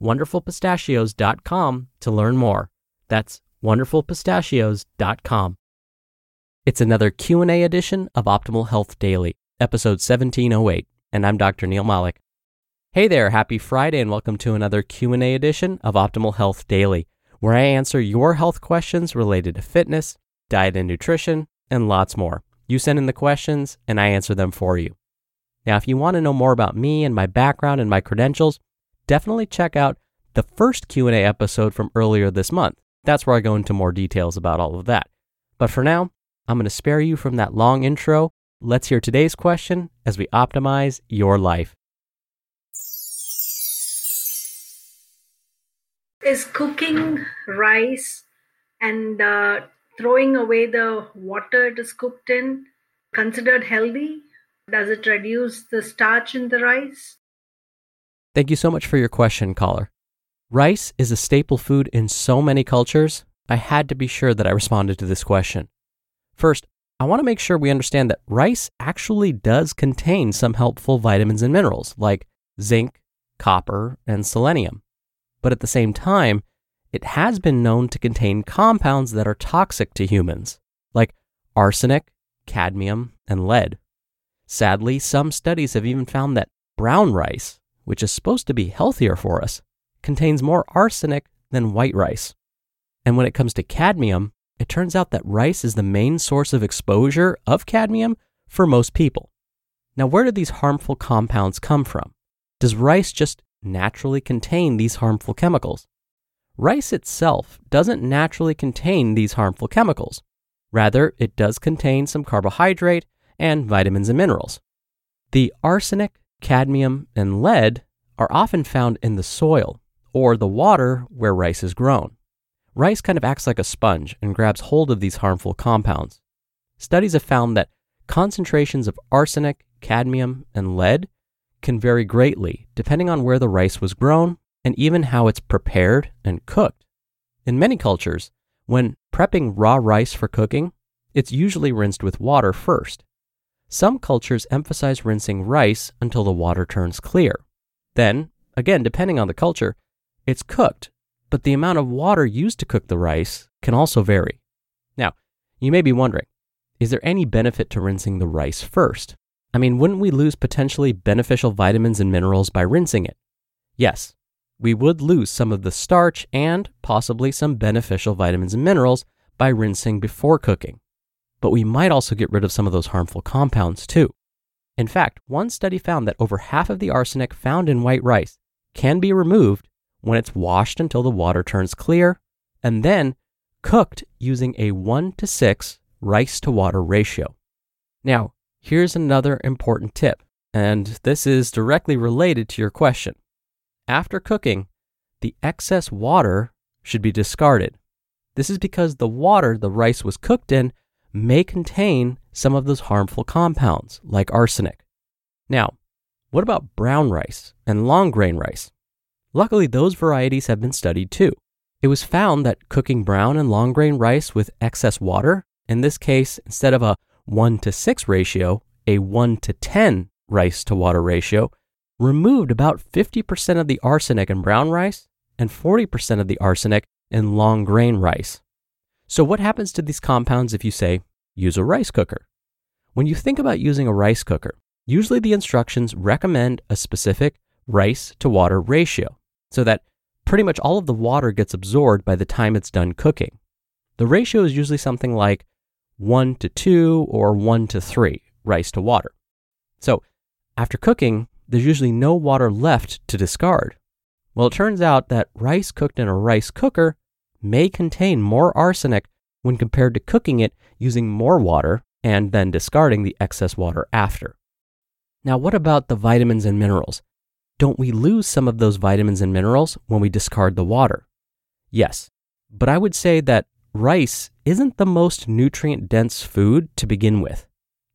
wonderfulpistachios.com to learn more. That's wonderfulpistachios.com. It's another Q&A edition of Optimal Health Daily, episode 1708, and I'm Dr. Neil Malek. Hey there, happy Friday, and welcome to another Q&A edition of Optimal Health Daily, where I answer your health questions related to fitness, diet and nutrition, and lots more. You send in the questions, and I answer them for you. Now, if you want to know more about me and my background and my credentials, definitely check out the first Q&A episode from earlier this month. That's where I go into more details about all of that. But for now, I'm going to spare you from that long intro. Let's hear today's question as we optimize your life. Is cooking rice and throwing away the water it is cooked in considered healthy? Does it reduce the starch in the rice? Thank you so much for your question, caller. Rice is a staple food in so many cultures, I had to be sure that I responded to this question. First, I want to make sure we understand that rice actually does contain some helpful vitamins and minerals like zinc, copper, and selenium. But at the same time, it has been known to contain compounds that are toxic to humans, like arsenic, cadmium, and lead. Sadly, some studies have even found that brown rice, which is supposed to be healthier for us, contains more arsenic than white rice. And when it comes to cadmium, it turns out that rice is the main source of exposure of cadmium for most people. Now, where do these harmful compounds come from? Does rice just naturally contain these harmful chemicals? Rice itself doesn't naturally contain these harmful chemicals. Rather, it does contain some carbohydrate and vitamins and minerals. The arsenic, cadmium, and lead are often found in the soil or the water where rice is grown. Rice kind of acts like a sponge and grabs hold of these harmful compounds. Studies have found that concentrations of arsenic, cadmium, and lead can vary greatly depending on where the rice was grown and even how it's prepared and cooked. In many cultures, when prepping raw rice for cooking, it's usually rinsed with water first. Some cultures emphasize rinsing rice until the water turns clear. Then, again, depending on the culture, it's cooked, but the amount of water used to cook the rice can also vary. Now, you may be wondering, is there any benefit to rinsing the rice first? I mean, wouldn't we lose potentially beneficial vitamins and minerals by rinsing it? Yes, we would lose some of the starch and possibly some beneficial vitamins and minerals by rinsing before cooking. But we might also get rid of some of those harmful compounds too. In fact, one study found that over half of the arsenic found in white rice can be removed when it's washed until the water turns clear and then cooked using a 1:6 rice to water ratio. Now, here's another important tip, and this is directly related to your question. After cooking, the excess water should be discarded. This is because the water the rice was cooked in may contain some of those harmful compounds like arsenic. Now, what about brown rice and long grain rice? Luckily, those varieties have been studied too. It was found that cooking brown and long grain rice with excess water, in this case, instead of a 1:6 ratio, a 1:10 rice to water ratio, removed about 50% of the arsenic in brown rice and 40% of the arsenic in long grain rice. So what happens to these compounds if you say, use a rice cooker? When you think about using a rice cooker, usually the instructions recommend a specific rice to water ratio so that pretty much all of the water gets absorbed by the time it's done cooking. The ratio is usually something like 1 to 2 or 1 to 3, rice to water. So after cooking, there's usually no water left to discard. Well, it turns out that rice cooked in a rice cooker may contain more arsenic when compared to cooking it using more water and then discarding the excess water after. Now, what about the vitamins and minerals? Don't we lose some of those vitamins and minerals when we discard the water? Yes, but I would say that rice isn't the most nutrient-dense food to begin with.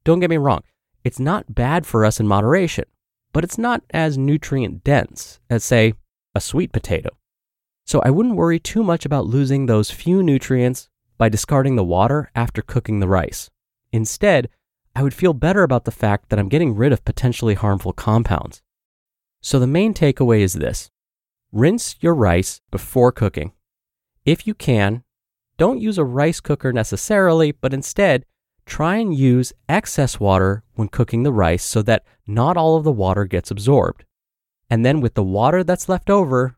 Don't get me wrong, it's not bad for us in moderation, but it's not as nutrient-dense as, say, a sweet potato. So I wouldn't worry too much about losing those few nutrients by discarding the water after cooking the rice. Instead, I would feel better about the fact that I'm getting rid of potentially harmful compounds. So the main takeaway is this: rinse your rice before cooking. If you can, don't use a rice cooker necessarily, but instead try and use excess water when cooking the rice so that not all of the water gets absorbed. And then with the water that's left over,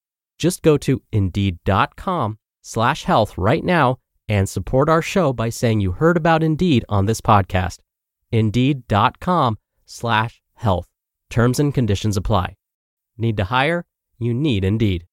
Just go to Indeed.com/health right now and support our show by saying you heard about Indeed on this podcast. Indeed.com/health. Terms and conditions apply. Need to hire? You need Indeed.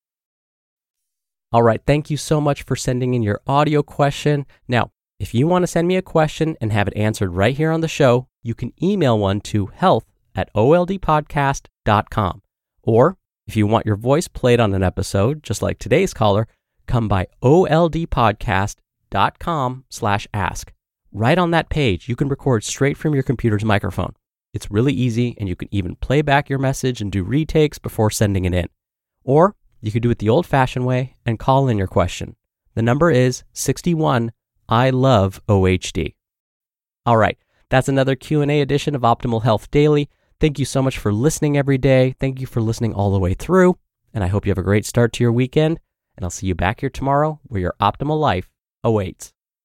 All right, thank you so much for sending in your audio question. Now, if you want to send me a question and have it answered right here on the show, you can email one to health@oldpodcast.com. Or if you want your voice played on an episode, just like today's caller, come by oldpodcast.com/ask. Right on that page, you can record straight from your computer's microphone. It's really easy, and you can even play back your message and do retakes before sending it in. Or you could do it the old-fashioned way and call in your question. The number is 61 I love OHD. All right, that's another Q&A edition of Optimal Health Daily. Thank you so much for listening every day. Thank you for listening all the way through, and I hope you have a great start to your weekend, and I'll see you back here tomorrow where your optimal life awaits.